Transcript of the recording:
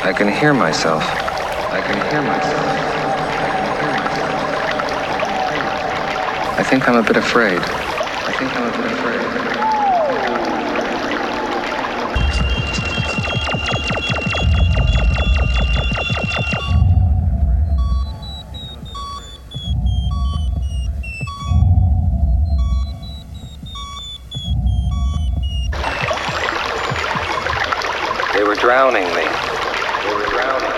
I can hear myself. I can hear myself. I think I'm a bit afraid. I think I'm a bit afraid. Drowning me. They were drowning.